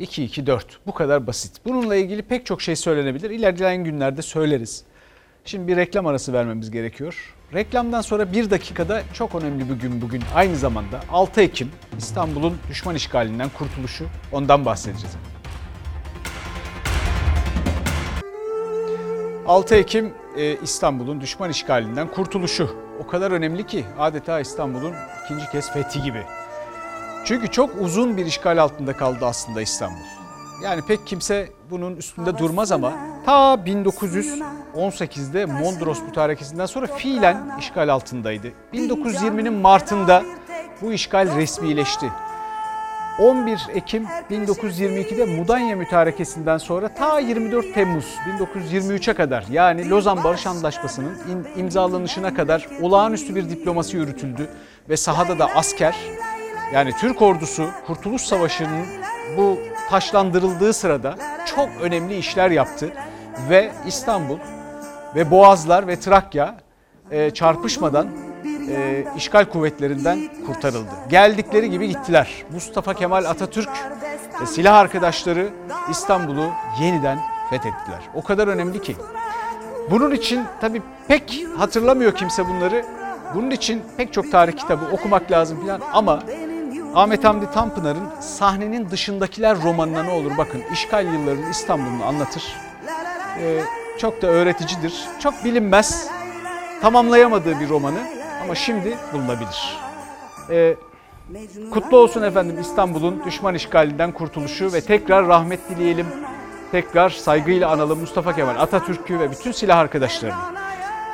2-2-4 bu kadar basit. Bununla ilgili pek çok şey söylenebilir. İlerleyen günlerde söyleriz. Şimdi bir reklam arası vermemiz gerekiyor. Reklamdan sonra bir dakikada çok önemli bir gün bugün. Aynı zamanda 6 Ekim İstanbul'un düşman işgalinden kurtuluşu, ondan bahsedeceğiz. 6 Ekim İstanbul'un düşman işgalinden kurtuluşu. O kadar önemli ki adeta İstanbul'un ikinci kez fethi gibi. Çünkü çok uzun bir işgal altında kaldı aslında İstanbul. Yani pek kimse bunun üstünde durmaz ama ta 1918'de Mondros mütarekesinden sonra fiilen işgal altındaydı. 1920'nin Mart'ında bu işgal resmileşti. 11 Ekim 1922'de Mudanya mütarekesinden sonra ta 24 Temmuz 1923'e kadar, yani Lozan Barış Antlaşması'nın imzalanışına kadar olağanüstü bir diplomasi yürütüldü ve sahada da asker, yani Türk ordusu Kurtuluş Savaşı'nın bu taşlandırıldığı sırada çok önemli işler yaptı ve İstanbul ve Boğazlar ve Trakya çarpışmadan işgal kuvvetlerinden kurtarıldı. Geldikleri gibi gittiler. Mustafa Kemal Atatürk ve silah arkadaşları İstanbul'u yeniden fethettiler. O kadar önemli ki. Bunun için tabii pek hatırlamıyor kimse bunları. Bunun için pek çok tarih kitabı okumak lazım falan ama Ahmet Hamdi Tanpınar'ın Sahnenin Dışındakiler romanına ne olur bakın. İşgal yıllarının İstanbul'unu anlatır. Çok da öğreticidir. Çok bilinmez. Tamamlayamadığı bir romanı. Ama şimdi bulunabilir. Kutlu olsun efendim İstanbul'un düşman işgalinden kurtuluşu ve tekrar rahmet dileyelim. Tekrar saygıyla analım Mustafa Kemal Atatürk'ü ve bütün silah arkadaşlarını.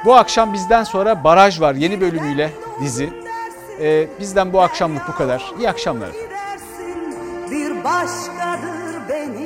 Bu akşam bizden sonra Baraj var, yeni bölümüyle dizi. Bizden bu akşamlık bu kadar. İyi akşamlar efendim.